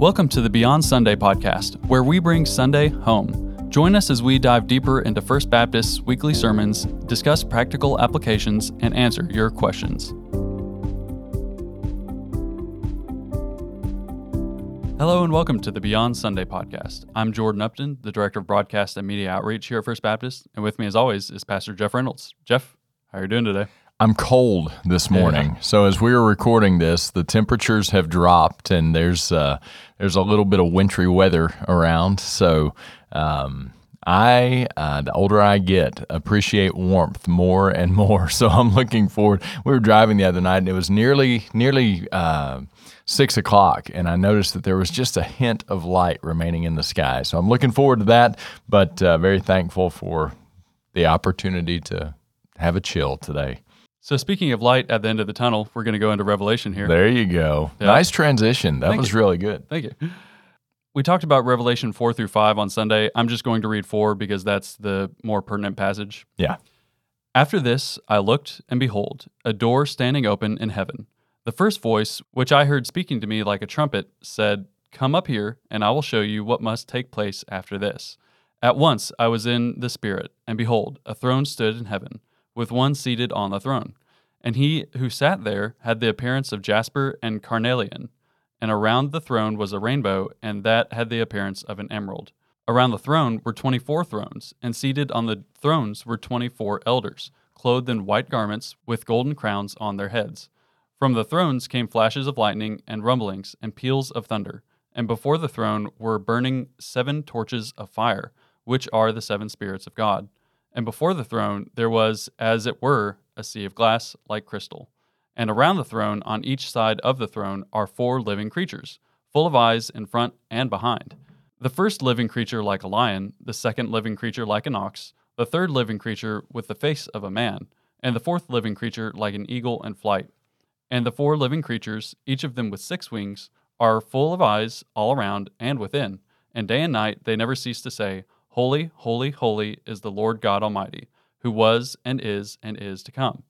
Welcome to the Beyond Sunday Podcast, where we bring Sunday home. Join us as we dive deeper into First Baptist's weekly sermons, discuss practical applications, and answer your questions. Hello and welcome to the Beyond Sunday Podcast. I'm Jordan Upton, the Director of Broadcast and Media Outreach here at First Baptist, and with me as always is Pastor Jeff Reynolds. Jeff, how are you doing today? I'm cold this morning, So as we were recording this, the temperatures have dropped, and there's a little bit of wintry weather around, so I the older I get, appreciate warmth more and more, so I'm looking forward. We were driving the other night, and it was nearly 6 o'clock, and I noticed that there was just a hint of light remaining in the sky, so I'm looking forward to that, but very thankful for the opportunity to have a chill today. So speaking of light at the end of the tunnel, we're going to go into Revelation here. There you go. Yeah. Nice transition. That was really good. Thank you. We talked about Revelation 4 through 5 on Sunday. I'm just going to read 4 because that's the more pertinent passage. Yeah. After this, I looked, and behold, a door standing open in heaven. The first voice, which I heard speaking to me like a trumpet, said, "Come up here, and I will show you what must take place after this." At once I was in the Spirit, and behold, a throne stood in heaven, with one seated on the throne. And he who sat there had the appearance of jasper and carnelian, and around the throne was a rainbow, and that had the appearance of an emerald. Around the throne were 24 thrones, and seated on the thrones were 24 elders, clothed in white garments with golden crowns on their heads. From the thrones came flashes of lightning and rumblings and peals of thunder, and before the throne were burning 7 torches of fire, which are the 7 spirits of God. And before the throne there was, as it were, a sea of glass like crystal. And around the throne, on each side of the throne, are 4 living creatures, full of eyes in front and behind. The first living creature like a lion, the second living creature like an ox, the third living creature with the face of a man, and the fourth living creature like an eagle in flight. And the 4 living creatures, each of them with 6 wings, are full of eyes all around and within. And day and night they never cease to say, "Holy, holy, holy is the Lord God Almighty, who was and is to come."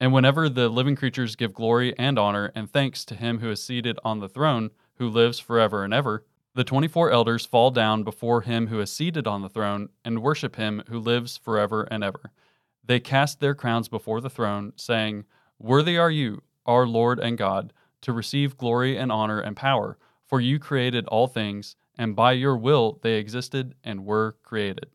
And whenever the living creatures give glory and honor and thanks to him who is seated on the throne, who lives forever and ever, the 24 elders fall down before him who is seated on the throne and worship him who lives forever and ever. They cast their crowns before the throne, saying, "Worthy are you, our Lord and God, to receive glory and honor and power, for you created all things, and by your will they existed and were created."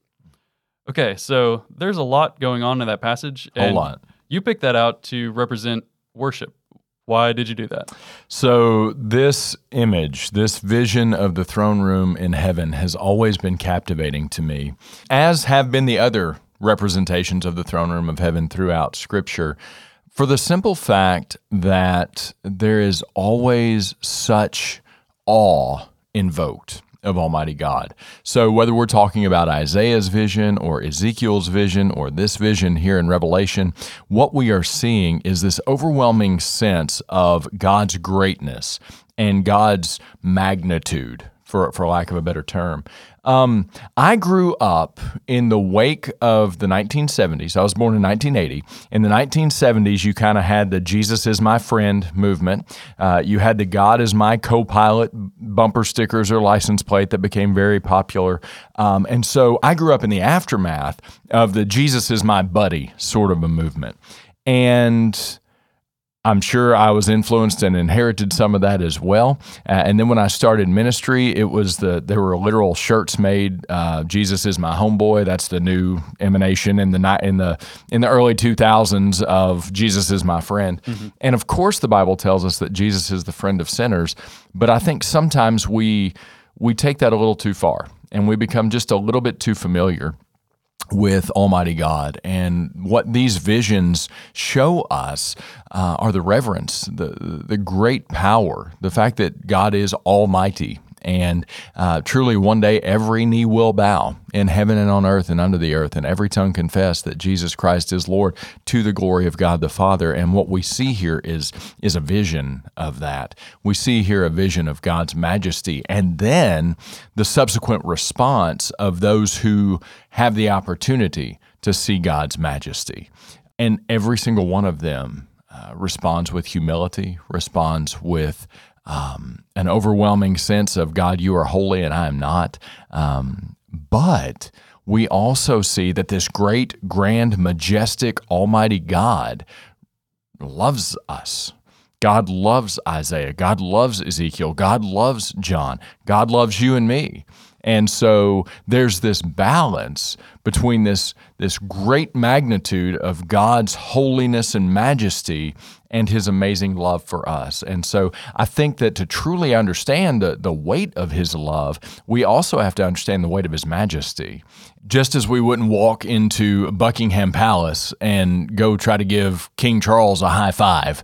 Okay, so there's a lot going on in that passage. A lot. You picked that out to represent worship. Why did you do that? So this image, this vision of the throne room in heaven has always been captivating to me, as have been the other representations of the throne room of heaven throughout Scripture, for the simple fact that there is always such awe invoked of Almighty God. So whether we're talking about Isaiah's vision or Ezekiel's vision or this vision here in Revelation, what we are seeing is this overwhelming sense of God's greatness and God's magnitude, for lack of a better term. I grew up in the wake of the 1970s. I was born in 1980. In the 1970s, you kind of had the Jesus is my friend movement. You had the God is my co-pilot bumper stickers or license plate that became very popular. And so I grew up in the aftermath of the Jesus is my buddy sort of a movement. And I'm sure I was influenced and inherited some of that as well. And then when I started ministry, it was there were literal shirts made. Jesus is my homeboy. That's the new emanation in the early 2000s of Jesus is my friend. Mm-hmm. And of course, the Bible tells us that Jesus is the friend of sinners. But I think sometimes we take that a little too far, and we become just a little bit too familiar with Almighty God. And what these visions show us are the reverence, the great power, the fact that God is almighty, and truly one day every knee will bow in heaven and on earth and under the earth, and every tongue confess that Jesus Christ is Lord to the glory of God the Father. And what we see here is a vision of that. We see here a vision of God's majesty, and then the subsequent response of those who have the opportunity to see God's majesty. And every single one of them responds with humility, responds with an overwhelming sense of, God, you are holy and I am not. But we also see that this great, grand, majestic, almighty God loves us. God loves Isaiah. God loves Ezekiel. God loves John. God loves you and me. And so there's this balance between this great magnitude of God's holiness and majesty and his amazing love for us. And so I think that to truly understand the weight of his love, we also have to understand the weight of his majesty. Just as we wouldn't walk into Buckingham Palace and go try to give King Charles a high five,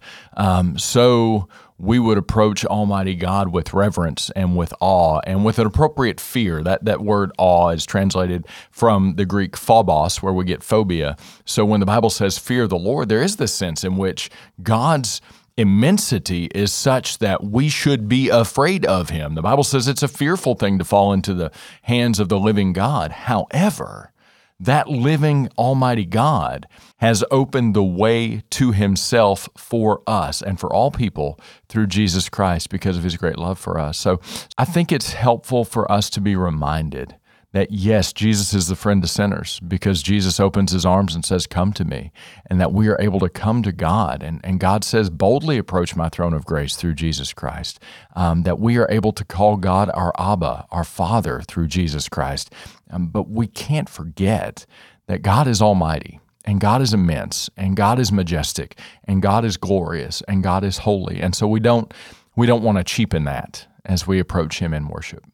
so we would approach Almighty God with reverence and with awe and with an appropriate fear. That word awe is translated from the Greek phobos, where we get phobia. So when the Bible says fear the Lord, there is this sense in which God's immensity is such that we should be afraid of him. The Bible says it's a fearful thing to fall into the hands of the living God. However, that living Almighty God has opened the way to himself for us and for all people through Jesus Christ because of his great love for us. So I think it's helpful for us to be reminded that, yes, Jesus is the friend to sinners because Jesus opens his arms and says, come to me, and that we are able to come to God. And God says, boldly approach my throne of grace through Jesus Christ, that we are able to call God our Abba, our Father, through Jesus Christ. But we can't forget that God is almighty, and God is immense, and God is majestic, and God is glorious, and God is holy. And so we don't want to cheapen that as we approach him in worship.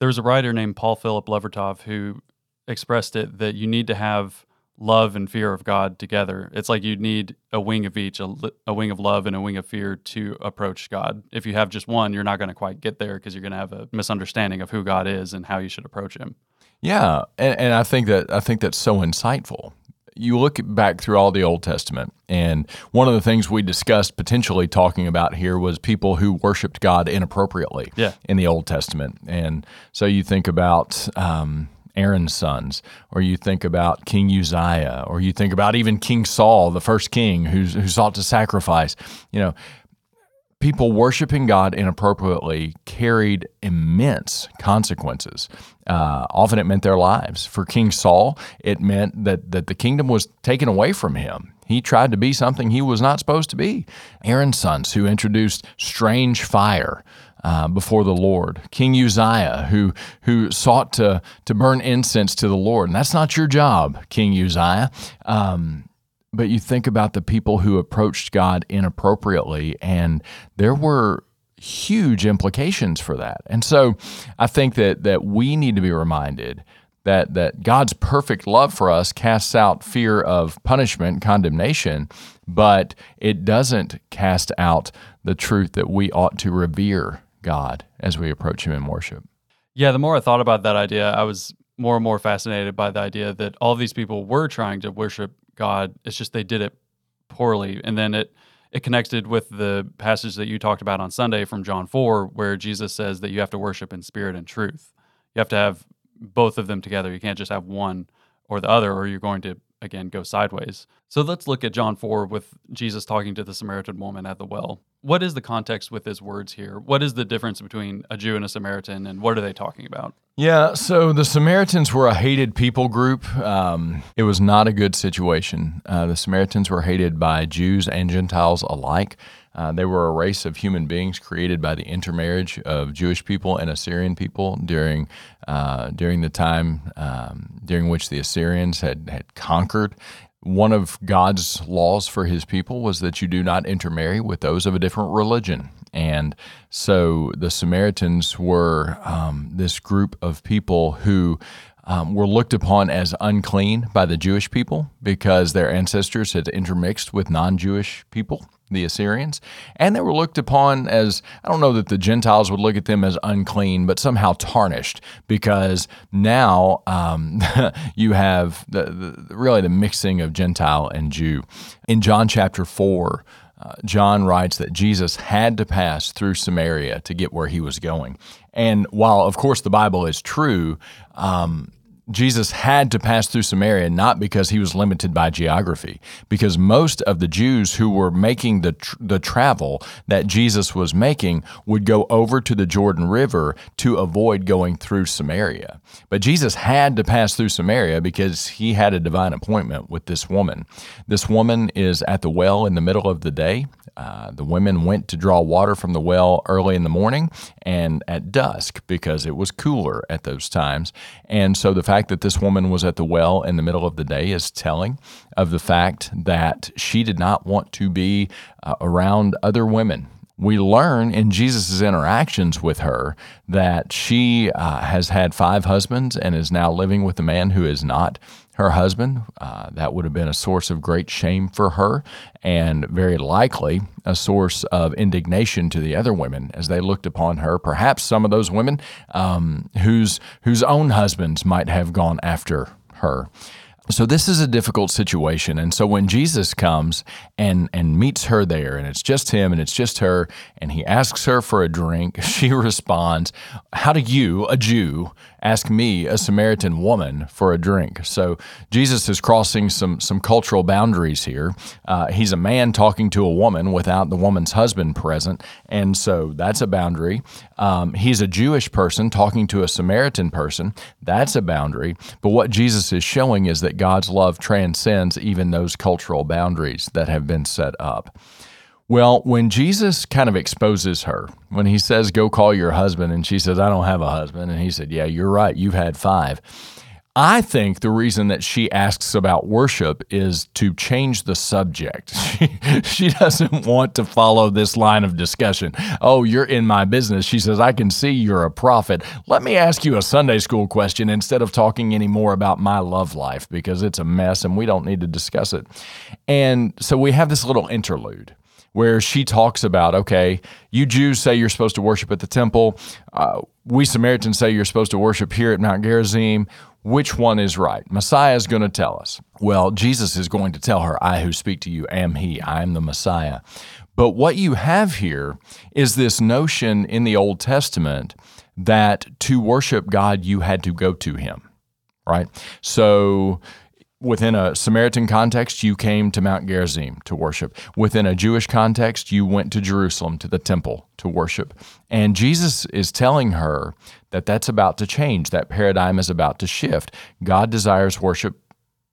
There's a writer named Paul Philip Levertov who expressed it that you need to have love and fear of God together. It's like you need a wing of each, a wing of love and a wing of fear to approach God. If you have just one, you're not going to quite get there because you're going to have a misunderstanding of who God is and how you should approach him. Yeah, and I think that's so insightful. You look back through all the Old Testament, and one of the things we discussed potentially talking about here was people who worshiped God inappropriately in the Old Testament. And so you think about Aaron's sons, or you think about King Uzziah, or you think about even King Saul, the first king who sought to sacrifice. You know, people worshiping God inappropriately carried immense consequences. Often it meant their lives. For King Saul, it meant that the kingdom was taken away from him. He tried to be something he was not supposed to be. Aaron's sons, who introduced strange fire before the Lord. King Uzziah, who sought to burn incense to the Lord. And that's not your job, King Uzziah. But you think about the people who approached God inappropriately, and there were huge implications for that. And so I think that we need to be reminded that God's perfect love for us casts out fear of punishment, condemnation, but it doesn't cast out the truth that we ought to revere God as we approach him in worship. Yeah, the more I thought about that idea, I was more and more fascinated by the idea that all these people were trying to worship God. It's just they did it poorly. And then it connected with the passage that you talked about on Sunday from John 4, where Jesus says that you have to worship in spirit and truth. You have to have both of them together. You can't just have one or the other, or you're going to, again, go sideways. So let's look at John 4 with Jesus talking to the Samaritan woman at the well. What is the context with his words here? What is the difference between a Jew and a Samaritan, and what are they talking about? Yeah, so the Samaritans were a hated people group. It was not a good situation. The Samaritans were hated by Jews and Gentiles alike. They were a race of human beings created by the intermarriage of Jewish people and Assyrian people during the time during which the Assyrians had conquered. One of God's laws for his people was that you do not intermarry with those of a different religion. And so the Samaritans were this group of people who were looked upon as unclean by the Jewish people because their ancestors had intermixed with non-Jewish people, the Assyrians. And they were looked upon as, I don't know that the Gentiles would look at them as unclean, but somehow tarnished, because now you have really the mixing of Gentile and Jew. In John chapter 4, John writes that Jesus had to pass through Samaria to get where he was going. And while, of course, the Bible is true, Jesus had to pass through Samaria, not because he was limited by geography, because most of the Jews who were making the travel that Jesus was making would go over to the Jordan River to avoid going through Samaria. But Jesus had to pass through Samaria because he had a divine appointment with this woman. This woman is at the well in the middle of the day. The women went to draw water from the well early in the morning and at dusk because it was cooler at those times. And so the fact that this woman was at the well in the middle of the day is telling of the fact that she did not want to be around other women. We learn in Jesus' interactions with her that she has had 5 husbands and is now living with a man who is not her husband. That would have been a source of great shame for her and very likely a source of indignation to the other women as they looked upon her. Perhaps some of those women whose own husbands might have gone after her. So this is a difficult situation. And so when Jesus comes and meets her there, and it's just him and it's just her, and he asks her for a drink, she responds, "How do you, a Jew, ask me, a Samaritan woman, for a drink?" So Jesus is crossing some cultural boundaries here. He's a man talking to a woman without the woman's husband present, and so that's a boundary. He's a Jewish person talking to a Samaritan person. That's a boundary. But what Jesus is showing is that God's love transcends even those cultural boundaries that have been set up. Well, when Jesus kind of exposes her, when he says, "Go call your husband," and she says, "I don't have a husband," and he said, "Yeah, you're right, you've had 5." I think the reason that she asks about worship is to change the subject. She doesn't want to follow this line of discussion. "Oh, you're in my business." She says, "I can see you're a prophet. Let me ask you a Sunday school question instead of talking any more about my love life because it's a mess and we don't need to discuss it." And so we have this little interlude where she talks about, okay, you Jews say you're supposed to worship at the temple. We Samaritans say you're supposed to worship here at Mount Gerizim. Which one is right? Messiah is going to tell us. Well, Jesus is going to tell her, "I who speak to you am he. I am the Messiah." But what you have here is this notion in the Old Testament that to worship God, you had to go to him, right? So within a Samaritan context, you came to Mount Gerizim to worship. Within a Jewish context, you went to Jerusalem, to the temple, to worship. And Jesus is telling her that that's about to change. That paradigm is about to shift. God desires worship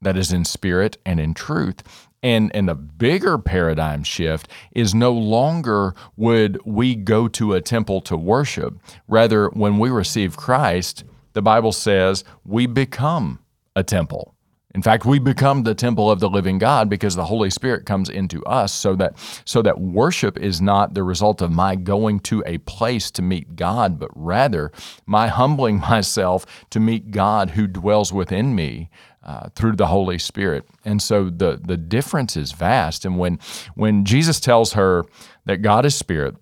that is in spirit and in truth. And the bigger paradigm shift is no longer would we go to a temple to worship. Rather, when we receive Christ, the Bible says we become a temple. In fact, we become the temple of the living God because the Holy Spirit comes into us so that worship is not the result of my going to a place to meet God, but rather my humbling myself to meet God who dwells within me through the Holy Spirit. And so the difference is vast. And when Jesus tells her that God is spirit,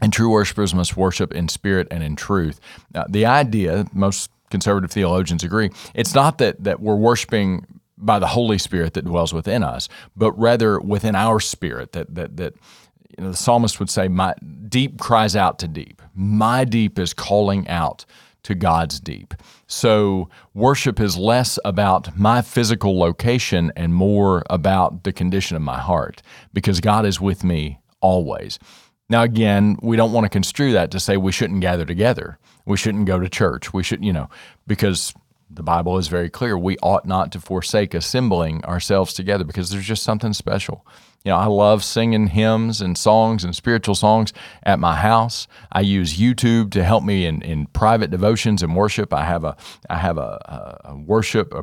and true worshipers must worship in spirit and in truth, the idea, most conservative theologians agree, it's not that we're worshiping by the Holy Spirit that dwells within us, but rather within our spirit, that you know, the psalmist would say, "My deep cries out to deep. My deep is calling out to God's deep." So worship is less about my physical location and more about the condition of my heart, because God is with me always. Now, again, we don't want to construe that to say we shouldn't gather together. We shouldn't go to church. We should, because the Bible is very clear. We ought not to forsake assembling ourselves together because there's just something special. I love singing hymns and songs and spiritual songs at my house. I use YouTube to help me in private devotions and worship. I have a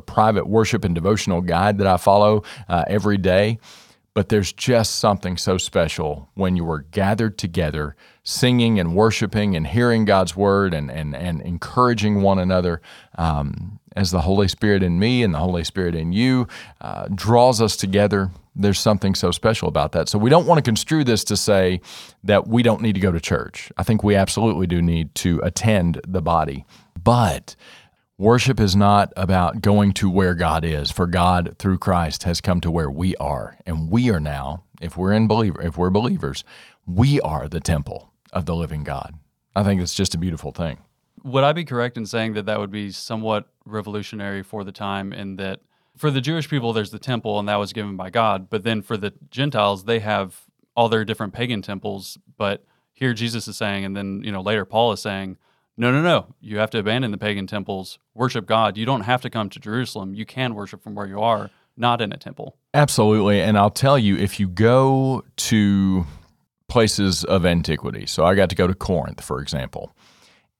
private worship and devotional guide that I follow every day. But there's just something so special when you are gathered together, singing and worshiping and hearing God's word and encouraging one another as the Holy Spirit in me and the Holy Spirit in you draws us together. There's something so special about that. So we don't want to construe this to say that we don't need to go to church. I think we absolutely do need to attend the body. But worship is not about going to where God is, for God through Christ has come to where we are, and we are now, if we're believers, we are the temple of the living God. I think it's just a beautiful thing. Would I be correct in saying that would be somewhat revolutionary for the time in that for the Jewish people, there's the temple, and that was given by God. But then for the Gentiles, they have all their different pagan temples. But here Jesus is saying, and then later Paul is saying, no, you have to abandon the pagan temples, worship God. You don't have to come to Jerusalem. You can worship from where you are, not in a temple. Absolutely, and I'll tell you, if you go to places of antiquity, so I got to go to Corinth, for example,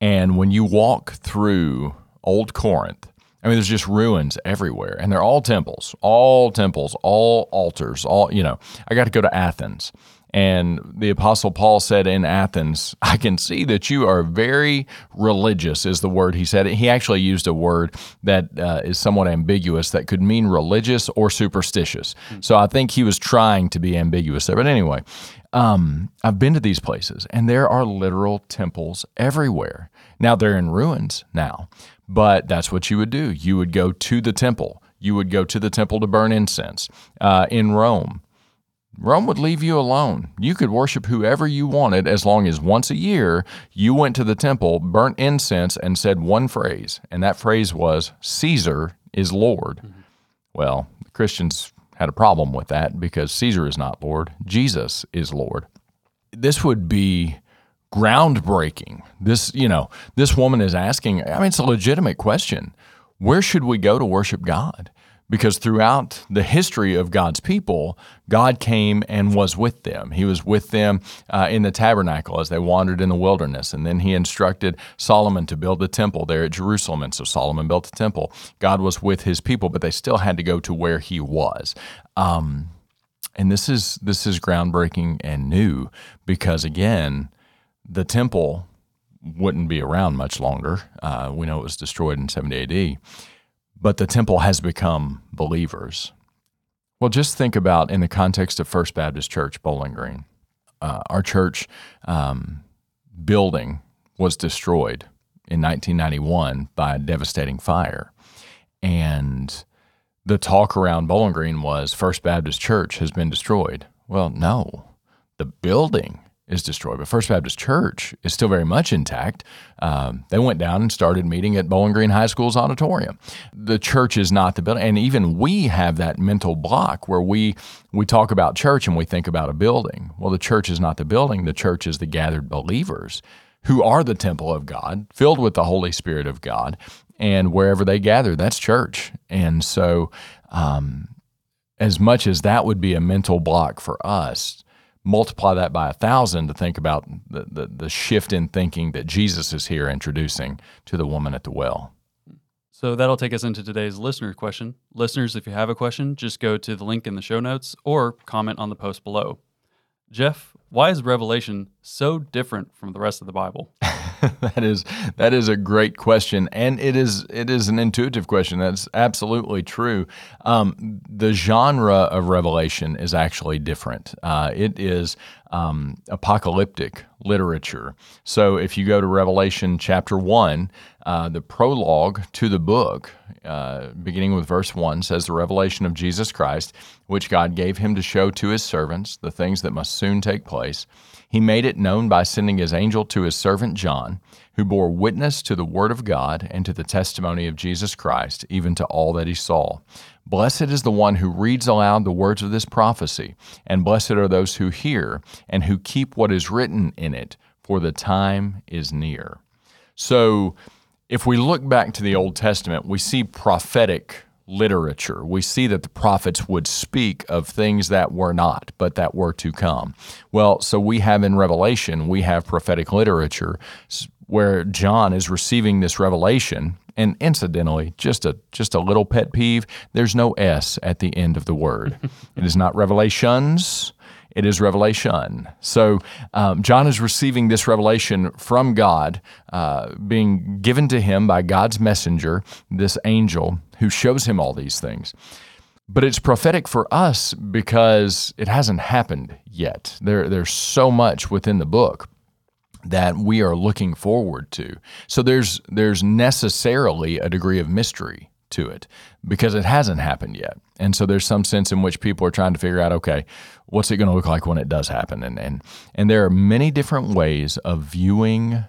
and when you walk through old Corinth, there's just ruins everywhere, and they're all temples, all altars, all. I got to go to Athens, and the Apostle Paul said in Athens, I can see that you are very religious is the word he said. He actually used a word that is somewhat ambiguous that could mean religious or superstitious. So I think he was trying to be ambiguous there. But anyway, I've been to these places, and there are literal temples everywhere. Now, they're in ruins now, but that's what you would do. You would go to the temple. You would go to the temple to burn incense in Rome. Rome would leave you alone. You could worship whoever you wanted as long as once a year you went to the temple, burnt incense, and said one phrase, and that phrase was, Caesar is Lord. Mm-hmm. Well, the Christians had a problem with that because Caesar is not Lord. Jesus is Lord. This would be groundbreaking. This woman is asking, it's a legitimate question. Where should we go to worship God? Because throughout the history of God's people, God came and was with them. He was with them in the tabernacle as they wandered in the wilderness. And then he instructed Solomon to build the temple there at Jerusalem. And so Solomon built the temple. God was with his people, but they still had to go to where he was. And this is groundbreaking and new because, again, the temple wouldn't be around much longer. We know it was destroyed in 70 AD. But the temple has become believers. Well, just think about in the context of First Baptist Church, Bowling Green. Our church building was destroyed in 1991 by a devastating fire. And the talk around Bowling Green was First Baptist Church has been destroyed. Well, no, the building is destroyed, but First Baptist Church is still very much intact. They went down and started meeting at Bowling Green High School's auditorium. The church is not the building, and even we have that mental block where we talk about church and we think about a building. Well, the church is not the building. The church is the gathered believers who are the temple of God, filled with the Holy Spirit of God, and wherever they gather, that's church. And so as much as that would be a mental block for us, multiply that by 1,000 to think about the shift in thinking that Jesus is here introducing to the woman at the well. So that'll take us into today's listener question. Listeners, if you have a question, just go to the link in the show notes or comment on the post below. Jeff, why is Revelation so different from the rest of the Bible? That is a great question, and it is an intuitive question. That's absolutely true. The genre of Revelation is actually different. It is apocalyptic literature. So if you go to Revelation chapter 1, the prologue to the book, beginning with verse 1, says the revelation of Jesus Christ, which God gave him to show to his servants, the things that must soon take place. He made it known by sending his angel to his servant John, who bore witness to the word of God and to the testimony of Jesus Christ, even to all that he saw. Blessed is the one who reads aloud the words of this prophecy, and blessed are those who hear and who keep what is written in it, for the time is near. So if we look back to the Old Testament, we see prophetic literature. We see that the prophets would speak of things that were not, but that were to come. Well, so we have in Revelation, we have prophetic literature where John is receiving this revelation, and incidentally, just a little pet peeve, there's no S at the end of the word. It is not revelations, it is revelation. So John is receiving this revelation from God, being given to him by God's messenger, this angel, who shows him all these things. But it's prophetic for us because it hasn't happened yet. There's so much within the book that we are looking forward to. So there's necessarily a degree of mystery to it because it hasn't happened yet. And so there's some sense in which people are trying to figure out, okay, what's it going to look like when it does happen? And there are many different ways of viewing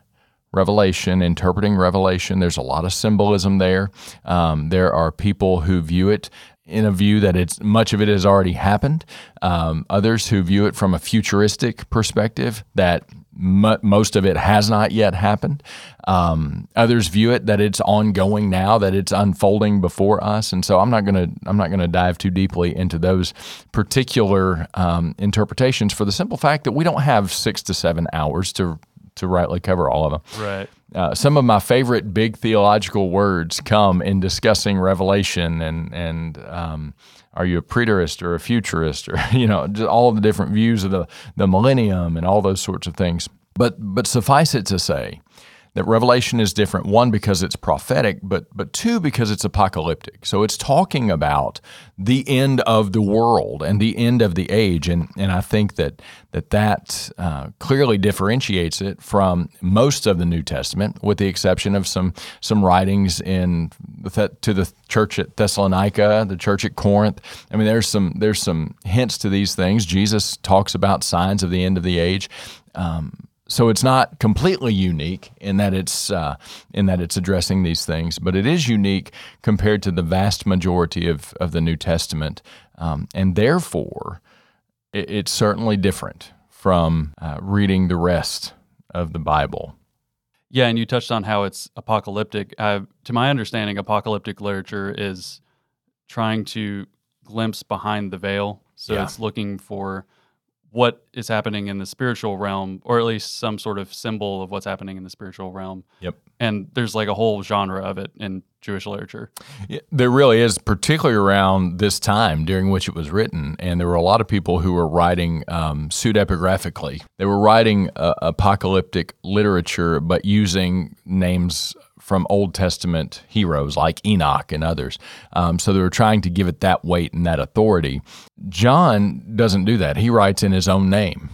Revelation, interpreting Revelation. There's a lot of symbolism there. There are people who view it in a view that it's much of it has already happened. Others who view it from a futuristic perspective that most of it has not yet happened. Others view it that it's ongoing now, that it's unfolding before us. And so I'm not gonna dive too deeply into those particular interpretations for the simple fact that we don't have 6 to 7 hours to rightly cover all of them. Right. Some of my favorite big theological words come in discussing Revelation and are you a preterist or a futurist or just all of the different views of the millennium and all those sorts of things. But suffice it to say that Revelation is different, one, because it's prophetic, but two, because it's apocalyptic. So it's talking about the end of the world and the end of the age, and I think that clearly differentiates it from most of the New Testament, with the exception of some writings to the church at Thessalonica, the church at Corinth. I mean, there's some hints to these things. Jesus talks about signs of the end of the age. So it's not completely unique in that it's addressing these things, but it is unique compared to the vast majority of the New Testament, and therefore it's certainly different from reading the rest of the Bible. Yeah, and you touched on how it's apocalyptic. To my understanding, apocalyptic literature is trying to glimpse behind the veil, so yeah. It's looking for what is happening in the spiritual realm, or at least some sort of symbol of what's happening in the spiritual realm. Yep. And there's like a whole genre of it in Jewish literature. Yeah, there really is, particularly around this time during which it was written. And there were a lot of people who were writing pseudepigraphically. They were writing apocalyptic literature, but using names from Old Testament heroes like Enoch and others. So they were trying to give it that weight and that authority. John doesn't do that. He writes in his own name,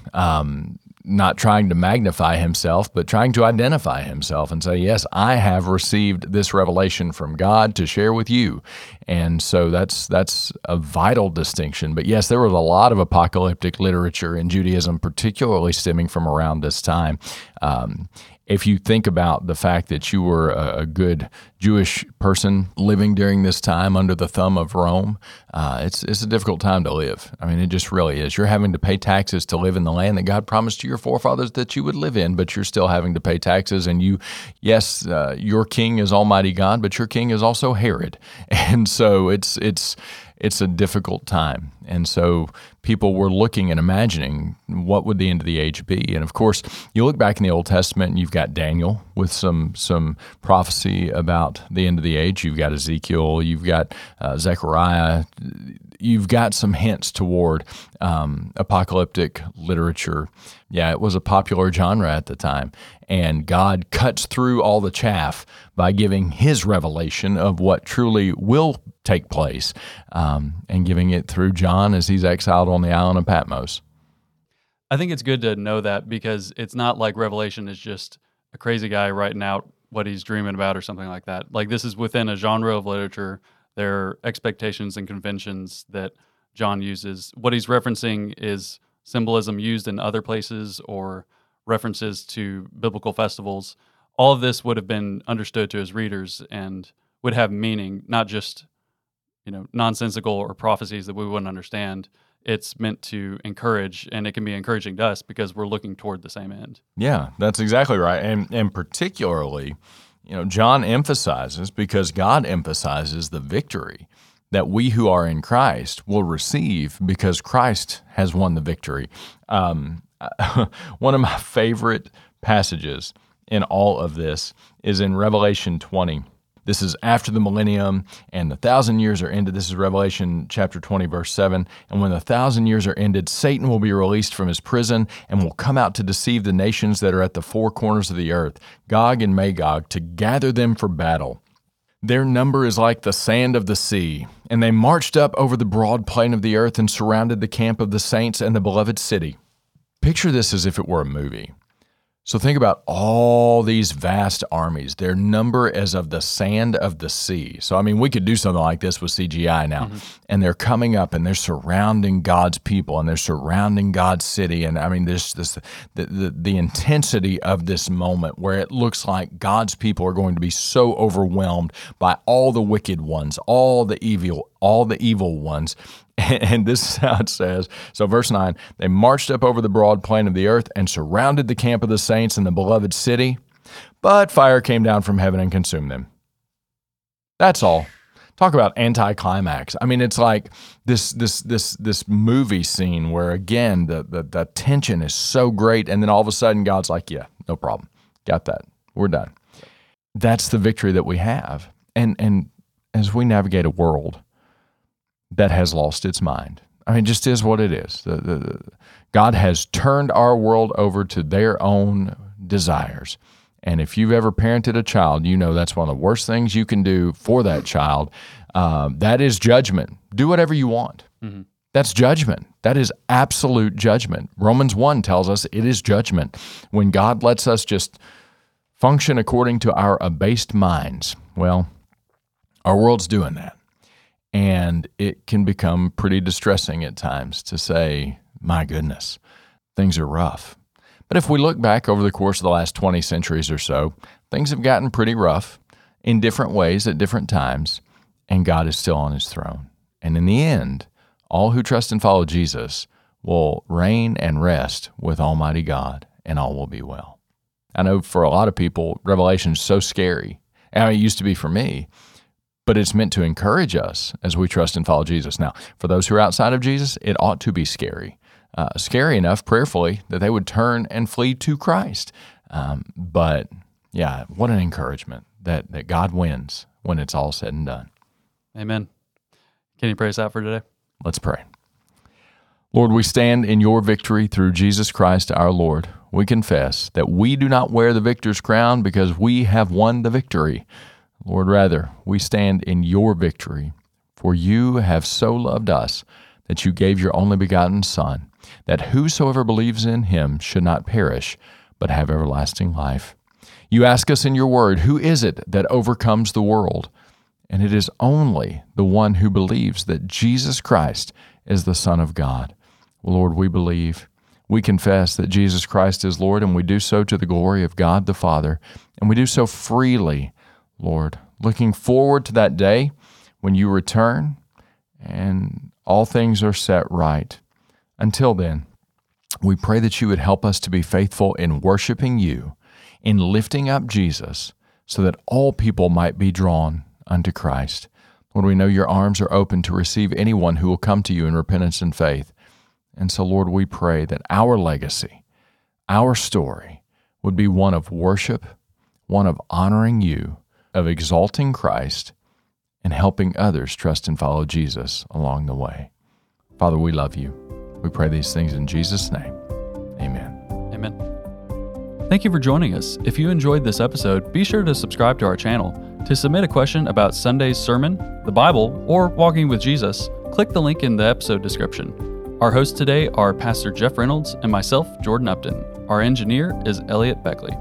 not trying to magnify himself, but trying to identify himself and say, yes, I have received this revelation from God to share with you. And so that's a vital distinction. But yes, there was a lot of apocalyptic literature in Judaism, particularly stemming from around this time. If you think about the fact that you were a good Jewish person living during this time under the thumb of Rome, it's a difficult time to live. I mean, it just really is. You're having to pay taxes to live in the land that God promised to your forefathers that you would live in, but you're still having to pay taxes. And your king is Almighty God, but your king is also Herod, and so it's a difficult time. And so people were looking and imagining, what would the end of the age be? And of course, you look back in the Old Testament and you've got Daniel with some prophecy about the end of the age. You've got Ezekiel, you've got Zechariah, you've got some hints toward apocalyptic literature. Yeah, it was a popular genre at the time. And God cuts through all the chaff by giving his revelation of what truly will take place, and giving it through John as he's exiled on the island of Patmos. I think it's good to know that, because it's not like Revelation is just a crazy guy writing out what he's dreaming about or something like that. Like, this is within a genre of literature. There are expectations and conventions that John uses. What he's referencing is symbolism used in other places or references to biblical festivals. All of this would have been understood to his readers and would have meaning, not just nonsensical or prophecies that we wouldn't understand. It's meant to encourage, and it can be encouraging to us because we're looking toward the same end. Yeah, that's exactly right. And particularly, John emphasizes, because God emphasizes the victory that we who are in Christ will receive because Christ has won the victory. One of my favorite passages in all of this is in Revelation 20. This is after the millennium and the 1,000 years are ended. This is Revelation chapter 20, verse 7. And when the 1,000 years are ended, Satan will be released from his prison and will come out to deceive the nations that are at the four corners of the earth, Gog and Magog, to gather them for battle. Their number is like the sand of the sea. And they marched up over the broad plain of the earth and surrounded the camp of the saints and the beloved city. Picture this as if it were a movie. So think about all these vast armies, their number as of the sand of the sea. So, I mean, we could do something like this with CGI now. Mm-hmm. And they're coming up and they're surrounding God's people and they're surrounding God's city. And I mean, there's this the intensity of this moment where it looks like God's people are going to be so overwhelmed by all the wicked ones, all the evil ones. And this is how it says, so verse 9, they marched up over the broad plain of the earth and surrounded the camp of the saints in the beloved city, but fire came down from heaven and consumed them. That's all. Talk about anticlimax. I mean, it's like this movie scene where, again, the tension is so great, and then all of a sudden God's like, yeah, no problem. Got that. We're done. That's the victory that we have. And as we navigate a world that has lost its mind. I mean, it just is what it is. God has turned our world over to their own desires. And if you've ever parented a child, you know that's one of the worst things you can do for that child. That is judgment. Do whatever you want. Mm-hmm. That's judgment. That is absolute judgment. Romans 1 tells us it is judgment. When God lets us just function according to our abased minds, well, our world's doing that. And it can become pretty distressing at times to say, my goodness, things are rough. But if we look back over the course of the last 20 centuries or so, things have gotten pretty rough in different ways at different times, and God is still on his throne. And in the end, all who trust and follow Jesus will reign and rest with Almighty God, and all will be well. I know for a lot of people, Revelation is so scary. I mean, it used to be for me. But it's meant to encourage us as we trust and follow Jesus. Now, for those who are outside of Jesus, it ought to be scary. Scary enough, prayerfully, that they would turn and flee to Christ. But yeah, what an encouragement that God wins when it's all said and done. Amen. Can you pray us out for today? Let's pray. Lord, we stand in your victory through Jesus Christ our Lord. We confess that we do not wear the victor's crown because we have won the victory. Lord, rather, we stand in your victory, for you have so loved us that you gave your only begotten Son, that whosoever believes in him should not perish, but have everlasting life. You ask us in your word, who is it that overcomes the world? And it is only the one who believes that Jesus Christ is the Son of God. Lord, we believe. We confess that Jesus Christ is Lord, and we do so to the glory of God the Father, and we do so freely, Lord, looking forward to that day when you return and all things are set right. Until then, we pray that you would help us to be faithful in worshiping you, in lifting up Jesus, so that all people might be drawn unto Christ. Lord, we know your arms are open to receive anyone who will come to you in repentance and faith. And so, Lord, we pray that our legacy, our story, would be one of worship, one of honoring you, of exalting Christ, and helping others trust and follow Jesus along the way. Father, we love you. We pray these things in Jesus' name. Amen. Amen. Thank you for joining us. If you enjoyed this episode, be sure to subscribe to our channel. To submit a question about Sunday's sermon, the Bible, or walking with Jesus, click the link in the episode description. Our hosts today are Pastor Jeff Reynolds and myself, Jordan Upton. Our engineer is Elliot Beckley.